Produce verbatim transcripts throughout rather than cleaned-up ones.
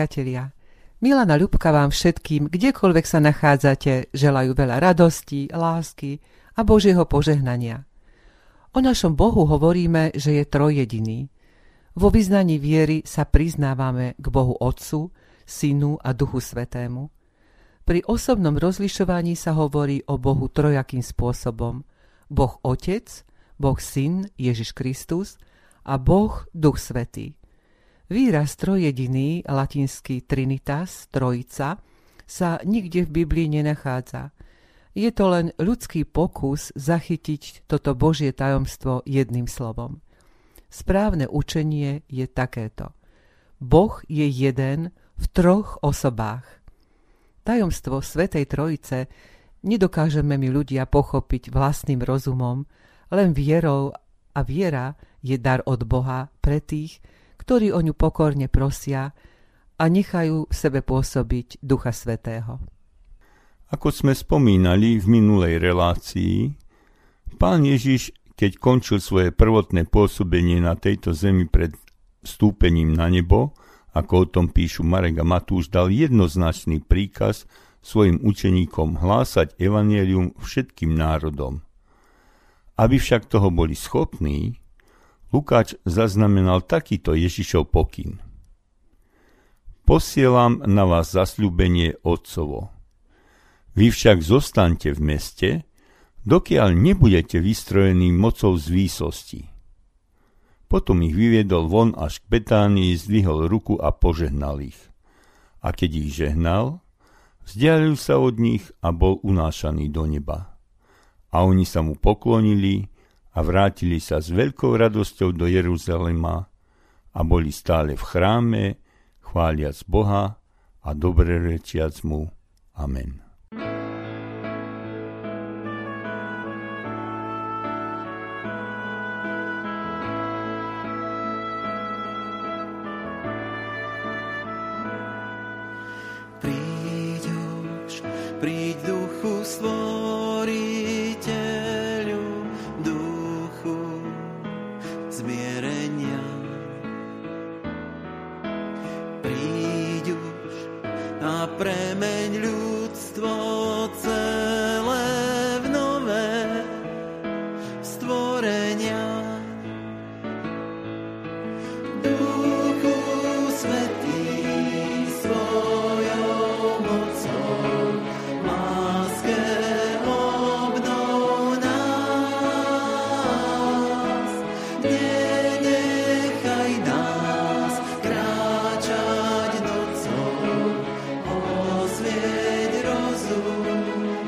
priatelia, Milana Ľubka vám všetkým, kdekoľvek sa nachádzate, želajú veľa radosti, lásky a Božieho požehnania. O našom Bohu hovoríme, že je trojjediný. Vo vyznaní viery sa priznávame k Bohu Otcu, Synu a Duchu Svätému. Pri osobnom rozlišovaní sa hovorí o Bohu trojakým spôsobom. Boh Otec, Boh Syn, Ježiš Kristus a Boh Duch Svätý. Výraz trojjediný, latinský trinitas, trojica, sa nikde v Biblii nenachádza. Je to len ľudský pokus zachytiť toto Božie tajomstvo jedným slovom. Správne učenie je takéto. Boh je jeden v troch osobách. Tajomstvo Svätej Trojice nedokážeme my ľudia pochopiť vlastným rozumom, len vierou, a viera je dar od Boha pre tých, ktorí o ňu pokorne prosia a nechajú v sebe pôsobiť Ducha Svätého. Ako sme spomínali v minulej relácii, Pán Ježiš, keď končil svoje prvotné pôsobenie na tejto zemi pred vstúpením na nebo, ako o tom píšu Marek a Matúš, dal jednoznačný príkaz svojim učeníkom hlásať evanjelium všetkým národom. Aby však toho boli schopní, Lukáč zaznamenal takýto Ježišov pokyn. Posielam na vás zasľúbenie Otcovo. Vy však zostaňte v meste, dokiaľ nebudete vystrojení mocou z výsosti. Potom ich vyviedol von až k Betánii, zdvihol ruku a požehnal ich. A keď ich žehnal, vzdialil sa od nich a bol unášaný do neba. A oni sa mu poklonili a vrátili sa s veľkou radosťou do Jeruzalema a boli stále v chráme, chváliac Boha a dobrerečiac mu. Amen. Príď už, príď Duchu Stvoriteľu, zmierenia. Príď už a premeň ľudstvo celé v nové stvorenia. Duchu Svätý, svojou mocou láske obnov nás. Nenechaj nás kráčať nocou, osvieť rozum.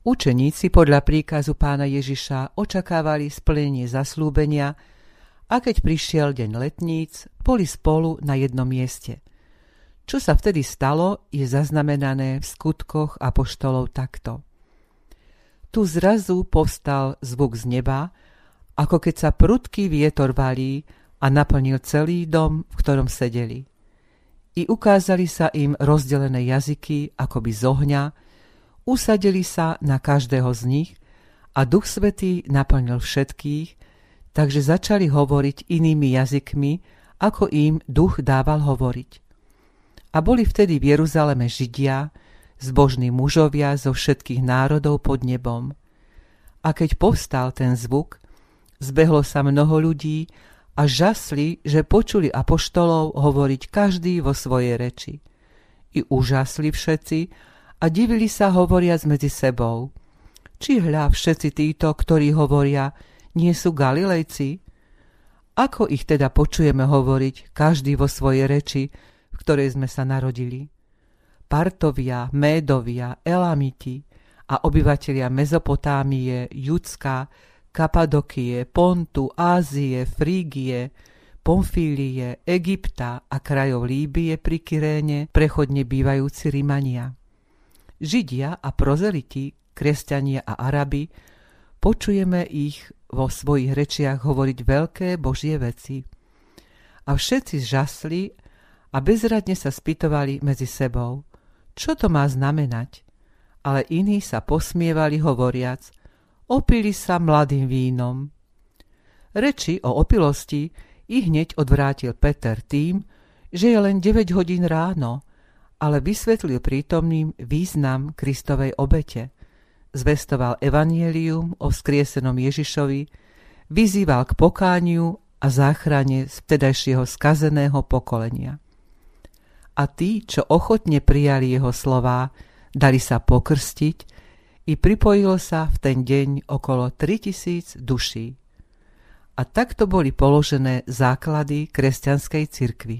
Učeníci podľa príkazu pána Ježiša očakávali splnenie zaslúbenia a keď prišiel deň letníc, boli spolu na jednom mieste. Čo sa vtedy stalo, je zaznamenané v skutkoch apoštolov takto. Tu zrazu povstal zvuk z neba, ako keď sa prudký vietor valí a naplnil celý dom, v ktorom sedeli. I ukázali sa im rozdelené jazyky akoby z ohňa, usadili sa na každého z nich a Duch svätý naplnil všetkých, takže začali hovoriť inými jazykmi, ako im Duch dával hovoriť. A boli vtedy v Jeruzaleme Židia, zbožní mužovia zo všetkých národov pod nebom. A keď povstal ten zvuk, zbehlo sa mnoho ľudí a žasli, že počuli apoštolov hovoriť každý vo svojej reči. I užasli všetci a divili sa hovoriac medzi sebou. Či hľa všetci títo, ktorí hovoria, nie sú Galilejci? Ako ich teda počujeme hovoriť, každý vo svojej reči, v ktorej sme sa narodili? Partovia, Médovia, Elamiti a obyvatelia Mezopotámie, Judska, Kapadokie, Pontu, Ázie, Frígie, Pomfílie, Egypta a krajov Líbie pri Kyréne, prechodne bývajúci Rimania. Židia a prozeliti, kresťania a Arabi, počujeme ich vo svojich rečiach hovoriť veľké božie veci. A všetci žasli a bezradne sa spýtovali medzi sebou, čo to má znamenať. Ale iní sa posmievali hovoriac, opili sa mladým vínom. Reči o opilosti ich hneď odvrátil Peter tým, že je len deväť hodín ráno, ale vysvetlil prítomným význam Kristovej obete. Zvestoval evanjelium o vzkriesenom Ježišovi, vyzýval k pokániu a záchrane z vtedajšieho skazeného pokolenia. A tí, čo ochotne prijali jeho slová, dali sa pokrstiť i pripojilo sa v ten deň okolo tritisíc duší. A takto boli položené základy kresťanskej cirkvi.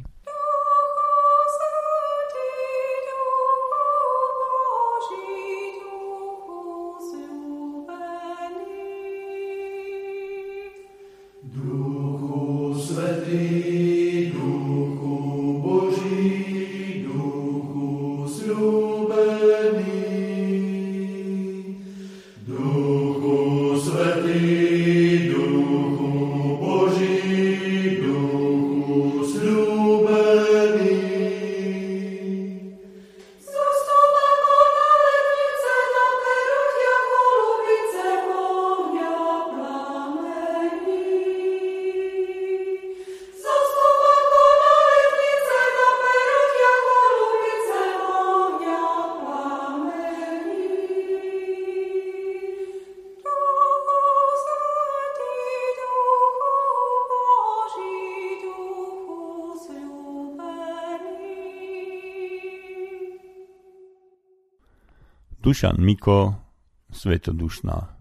Dušan Miko, Svetodušná.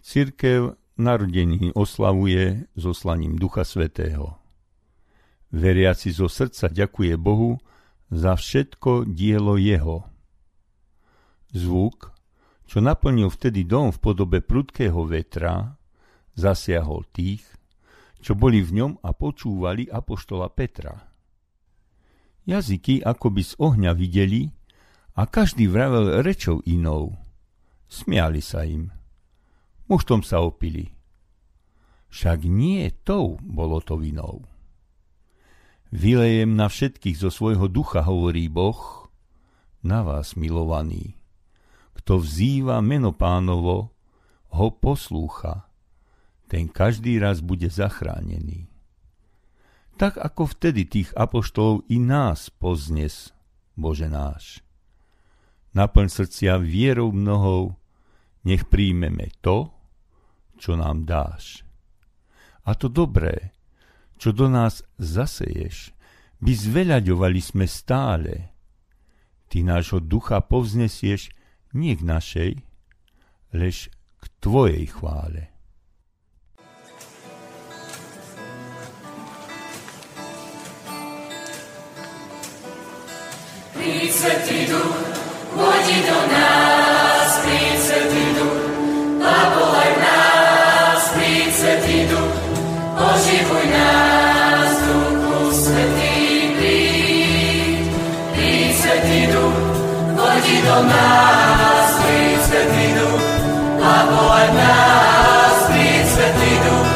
Cirkev narodení oslavuje zoslaním Ducha svätého. Veriaci zo srdca ďakuje Bohu za všetko dielo jeho. Zvuk, čo naplnil vtedy dom v podobe prudkého vetra, zasiahol tých, čo boli v ňom a počúvali apoštola Petra. Jazyky akoby z ohňa videli, a každý vravel rečou inou. Smiali sa im. Muštom sa opili. Však nie tou bolo to vinou. Vylejem na všetkých zo svojho ducha, hovorí Boh, na vás, milovaní. Kto vzýva meno pánovo, ho poslúcha. Ten každý raz bude zachránený. Tak ako vtedy tých apoštolov i nás poznes, Bože náš. Naplň srdcia vierou mnohou, nech príjmeme to, čo nám dáš. A to dobré, čo do nás zaseješ, by zveľaďovali sme stále. Ty nášho ducha povznesieš nie k našej, lež k tvojej chvále. Príď, Svätý Duch, chodí do nás. oživuj nás, Duchu Svätý, príď, príď Svätý Duch, vodi do nás, príď Svätý Duch, a volaj nás, príď Svätý Duch,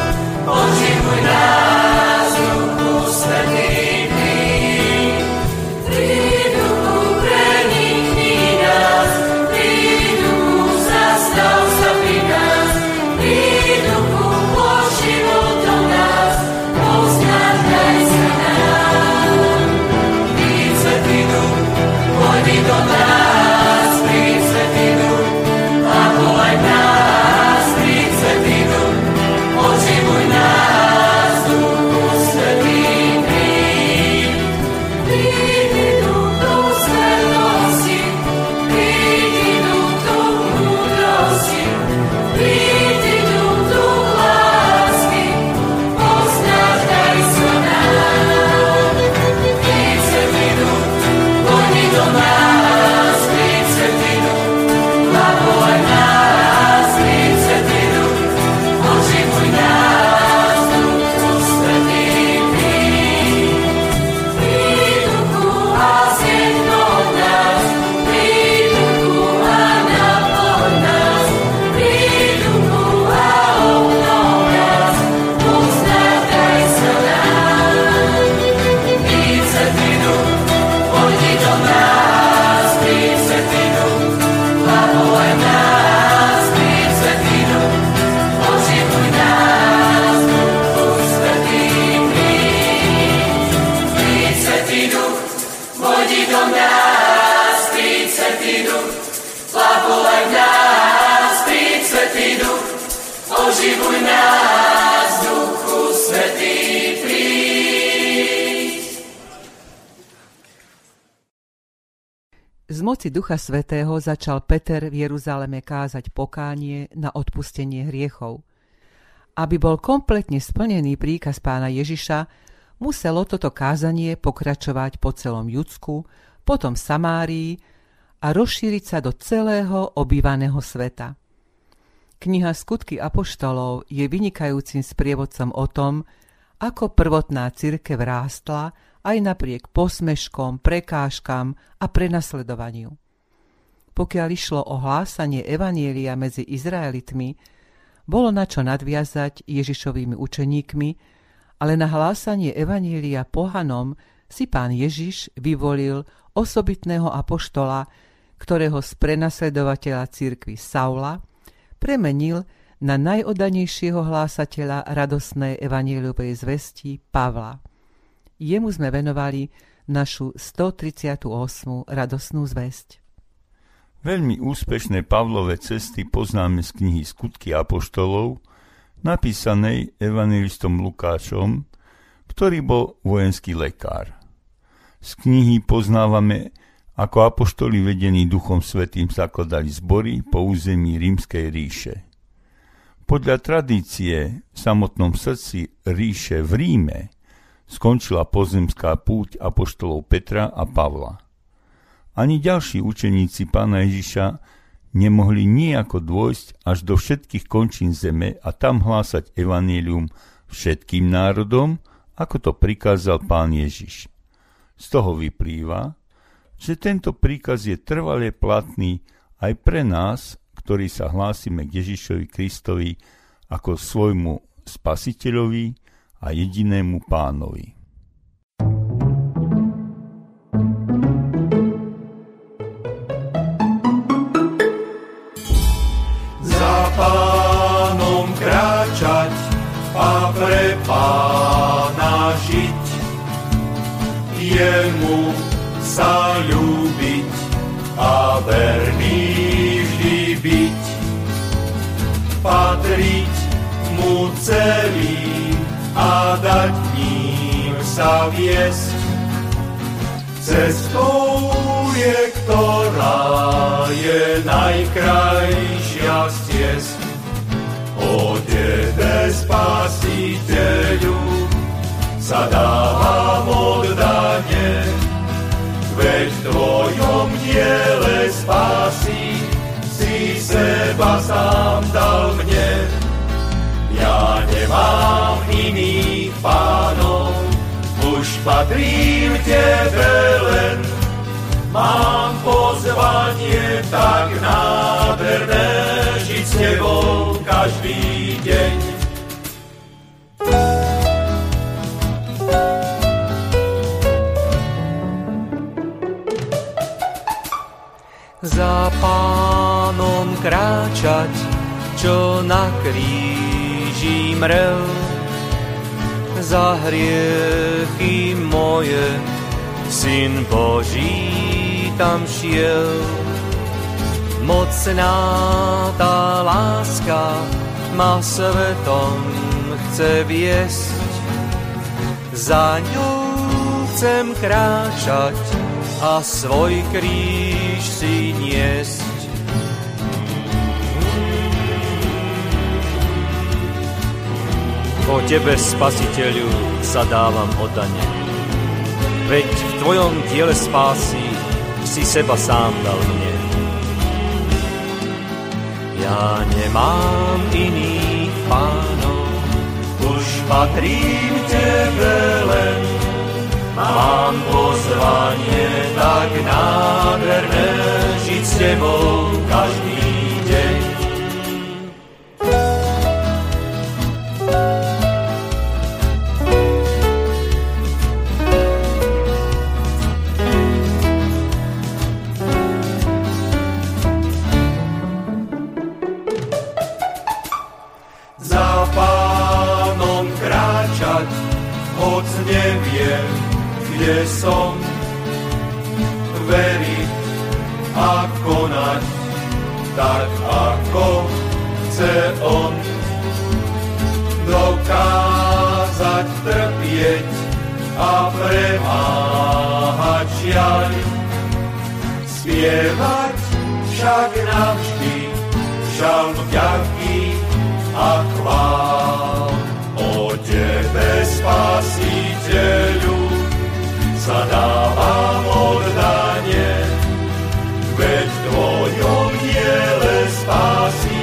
oživuj nás, Duchu Svätý, príď, príď Duchu, prenikni nás, príď Duchu, zastav sa pri nás, príď Duchu, poď život do nás, poznaj sa nám, príď Svätý Duch, vodi do nás, príď Svätý Duch, a volaj nás, príď Svätý Duch, oživuj nás. Z moci Ducha Svätého začal Peter v Jeruzaleme kázať pokánie na odpustenie hriechov. Aby bol kompletne splnený príkaz Pána Ježiša, muselo toto kázanie pokračovať po celom Judsku, potom Samárii a rozšíriť sa do celého obývaného sveta. Kniha Skutky apoštolov je vynikajúcim sprievodcom o tom, ako prvotná cirkev rástla aj napriek posmeškom, prekážkam a prenasledovaniu. Pokiaľ išlo o hlásanie evanjelia medzi Izraelitmi, bolo na čo nadviazať Ježišovými učeníkmi, ale na hlásanie evanjelia pohanom si Pán Ježiš vyvolil osobitného apoštola, ktorého z prenasledovateľa cirkvi Saula premenil na najodanejšieho hlásateľa radostnej evanjeliovej zvesti Pavla. Jemu sme venovali našu stotridsiatu ôsmu radostnú zvesť. Veľmi úspešné Pavlové cesty poznáme z knihy Skutky apoštolov, napísanej evanjelistom Lukáčom, ktorý bol vojenský lekár. Z knihy poznávame, ako apoštoli vedení Duchom Svätým zakladali zbory po území Rímskej ríše. Podľa tradície v samotnom srdci ríše v Ríme skončila pozemská púť apoštolov Petra a Pavla. Ani ďalší učeníci Pána Ježiša nemohli nejako dôjsť až do všetkých končín zeme a tam hlásať evanjelium všetkým národom, ako to prikázal Pán Ježiš. Z toho vyplýva, že tento príkaz je trvale platný aj pre nás, ktorý sa hlásime k Ježišovi Kristovi ako svojmu spasiteľovi a jedinému Pánovi. Za Pánom kráčať a pre Pána žiť, jemu sa ľúbiť a verný byť, patriť mu celým a dať ním sa viesť. Cestou je, ktorá je najkrajšia z ciest. O Tebe, Spasiteľu, sa dávam oddane, veď v Tvojom diele spasí si seba sám dal mne, ja nemám iný patrím tebe len, mám pozvanie tak nádherné, žiť s tebou každý deň. Za Pánom kráčať, čo na kríži mrel, za hriechy moje Syn Boží tam šiel. Mocná tá láska ma svetom chce viesť, za ňou chcem kráčať a svoj kríž si niesť. O tebe, Spasiteľu, sa dávam oddane. Veď v tvojom diele spásy si seba sám dal mne. Ja nemám iných pánov, už patrím tebe len. Mám pozvanie tak nádherné, žiť s tebou každý deň. Neviem, kde som, veriť a konať, tak ako chce on. Dokázať trpieť a premáhať žiaľ, spievať však navždy žalm vďaky a chvál. O tebe, Spasiteľu, zadávam oddanie, veď v tvojom diele spásy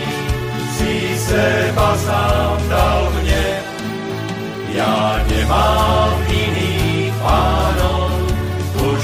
si seba sám dal mne. Ja nemám iných pánov, už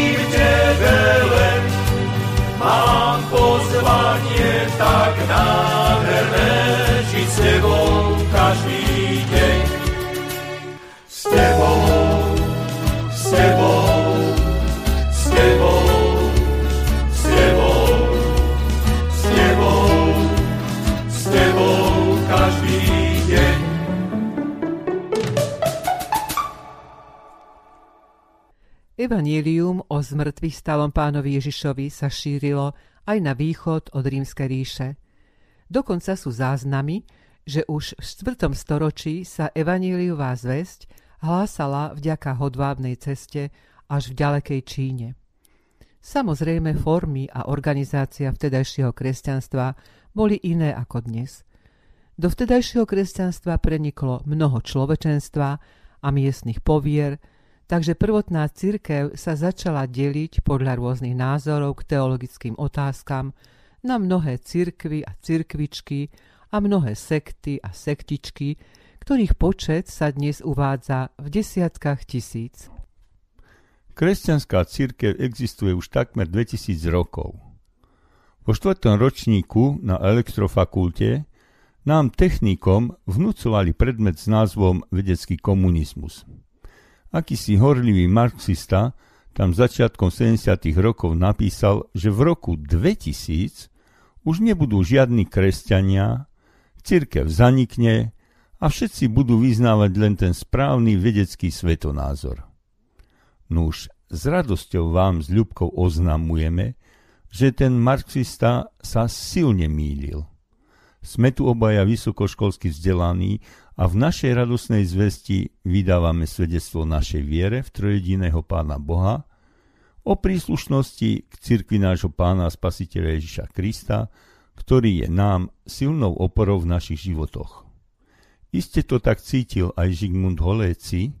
tebe len, mám pozvanie tak nádherné, žiť s tebou každý deň. S tebou, s tebou, s tebou, s tebou, s tebou, s tebou každý deň. Evanjelium o zmŕtvychstalom Pánovi Ježišovi sa šírilo aj na východ od Rímskej ríše. Dokonca sú záznamy, že už v štvrtom storočí sa evanjeliová zvesť hlásala vďaka hodvábnej ceste až v ďalekej Číne. Samozrejme formy a organizácia vtedajšieho kresťanstva boli iné ako dnes. Do vtedajšieho kresťanstva preniklo mnoho človečenstva a miestnych povier, takže prvotná cirkev sa začala deliť podľa rôznych názorov k teologickým otázkam na mnohé cirkvy a cirkvičky a mnohé sekty a sektičky, ktorých počet sa dnes uvádza v desiatkách tisíc. Kresťanská cirkev existuje už takmer dvetisíc rokov. Po štvrtom ročníku na elektrofakulte nám technikom vnúcovali predmet s názvom vedecký komunizmus. Akýsi horlivý marxista tam začiatkom sedemdesiatych rokov napísal, že v roku dvetisíc už nebudú žiadni kresťania, cirkev zanikne a všetci budú vyznávať len ten správny vedecký svetonázor. Nuž, s radosťou vám s Ľubkou oznamujeme, že ten marxista sa silne mýlil. Sme tu obaja vysokoškolsky vzdelaní a v našej radosnej zvesti vydávame svedectvo našej viere v trojediného Pána Boha, o príslušnosti k cirkvi nášho Pána a Spasiteľa Ježiša Krista, ktorý je nám silnou oporou v našich životoch. Iste to tak cítil aj Žigmund Holéci,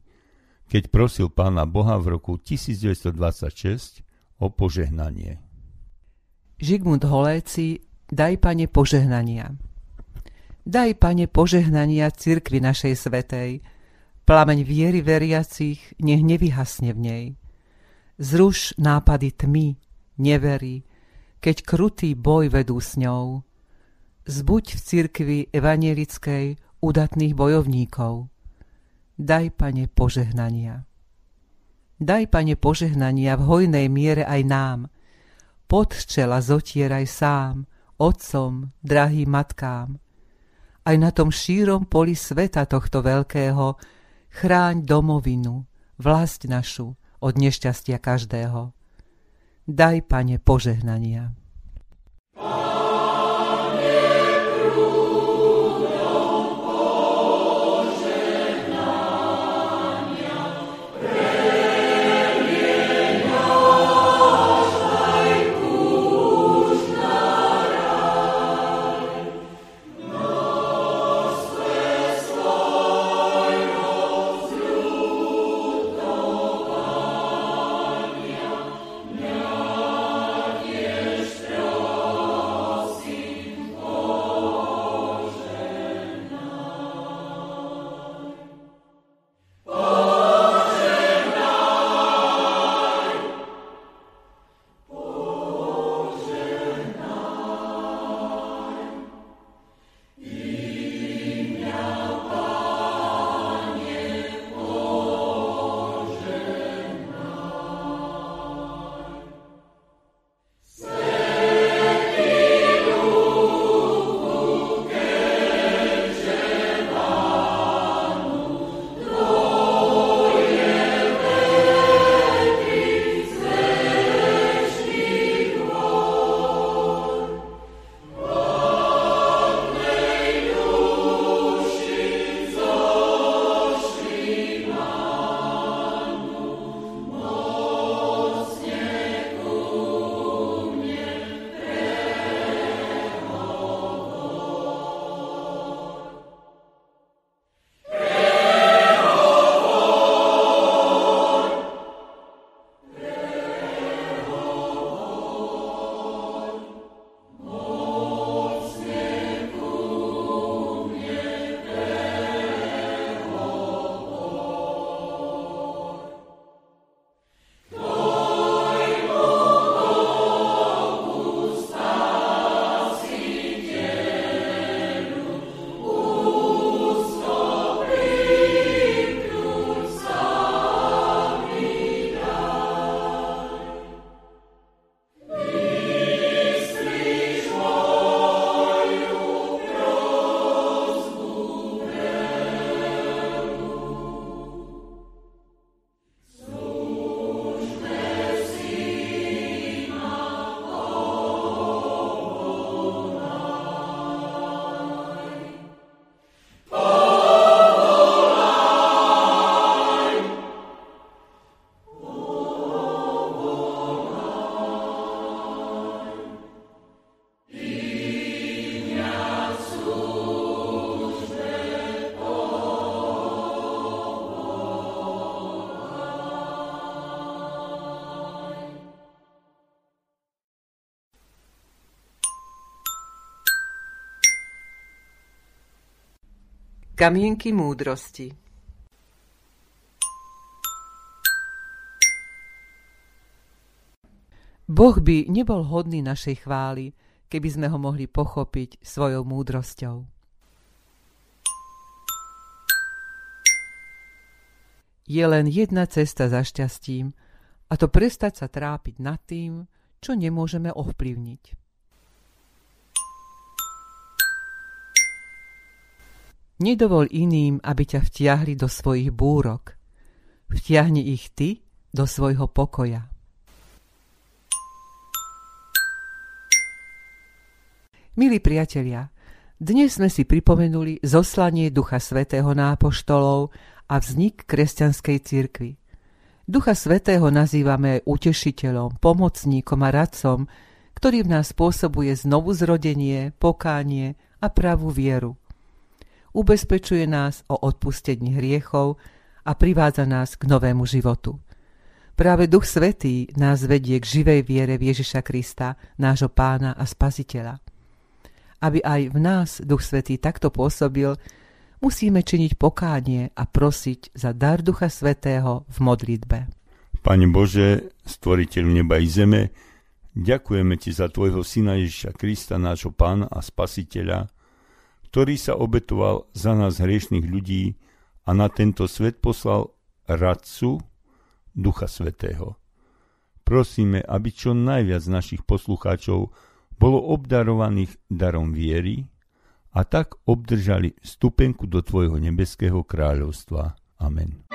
keď prosil Pána Boha v roku devätnásť dvadsaťšesť o požehnanie. Žigmund Holéci, daj, Pane, požehnania. Daj, Pane, požehnania cirkvi našej svätej, Plameň viery veriacich nech nevyhasne v nej. Zruš nápady tmy, nevery, keď krutý boj vedú s ňou. Zbuď v cirkvi evanjelickej udatných bojovníkov. Daj, Pane, požehnania. Daj, Pane, požehnania v hojnej miere aj nám. Pod čela zotieraj sám, otcom, drahým matkám. Aj na tom šírom poli sveta tohto veľkého chráň domovinu, vlast našu, od nešťastia každého. Daj, Pane, požehnania. Kamienky múdrosti. Boh by nebol hodný našej chvály, keby sme ho mohli pochopiť svojou múdrosťou. Je len jedna cesta za šťastím, a to prestať sa trápiť nad tým, čo nemôžeme ovplyvniť. Nedovol iným, aby ťa vtiahli do svojich búrok. Vtiahni ich ty do svojho pokoja. Milí priatelia, dnes sme si pripomenuli zoslanie Ducha svätého na apoštolov a vznik kresťanskej cirkvi. Ducha svätého nazývame utešiteľom, pomocníkom a radcom, ktorý v nás spôsobuje znovuzrodenie, pokánie a pravú vieru. Ubezpečuje nás o odpustení hriechov a privádza nás k novému životu. Práve Duch Svätý nás vedie k živej viere v Ježiša Krista, nášho Pána a Spasiteľa. Aby aj v nás Duch Svätý takto pôsobil, musíme činiť pokánie a prosiť za dar Ducha Svätého v modlitbe. Pane Bože, stvoriteľ neba i zeme, ďakujeme Ti za Tvojho Syna Ježiša Krista, nášho Pána a Spasiteľa, ktorý sa obetoval za nás hriešnych ľudí a na tento svet poslal Radcu, Ducha Svätého. Prosíme, aby čo najviac našich poslucháčov bolo obdarovaných darom viery a tak obdržali vstupenku do Tvojho nebeského kráľovstva. Amen.